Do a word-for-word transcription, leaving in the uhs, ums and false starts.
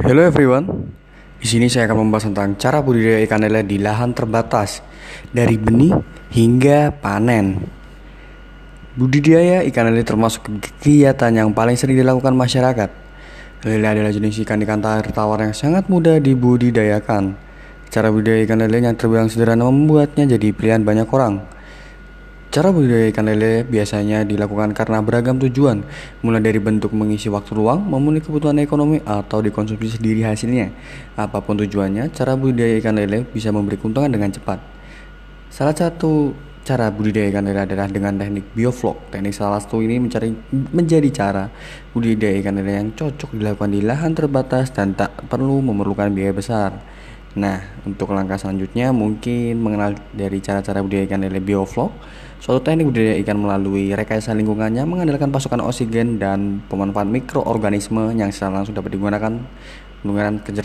Hello everyone. Di sini saya akan membahas tentang cara budidaya ikan lele di lahan terbatas dari benih hingga panen. Budidaya ikan lele termasuk kegiatan yang paling sering dilakukan masyarakat. Lele adalah jenis ikan-ikan tawar yang sangat mudah dibudidayakan. Cara budidaya ikan lele yang terbilang sederhana membuatnya jadi pilihan banyak orang. Cara budidaya ikan lele biasanya dilakukan karena beragam tujuan, mulai dari bentuk mengisi waktu luang, memenuhi kebutuhan ekonomi, atau dikonsumsi sendiri hasilnya. Apapun tujuannya, cara budidaya ikan lele bisa memberi keuntungan dengan cepat. Salah satu cara budidaya ikan lele adalah dengan teknik bioflok. Teknik salah satu ini mencari, menjadi cara budidaya ikan lele yang cocok dilakukan di lahan terbatas dan tak perlu memerlukan biaya besar. Nah, untuk langkah selanjutnya mungkin mengenal dari cara-cara budidaya ikan lele bioflok. Suatu teknik budidaya ikan melalui rekayasa lingkungannya mengandalkan pasokan oksigen dan pemanfaatan mikroorganisme yang secara langsung dapat digunakan menggunakan kerja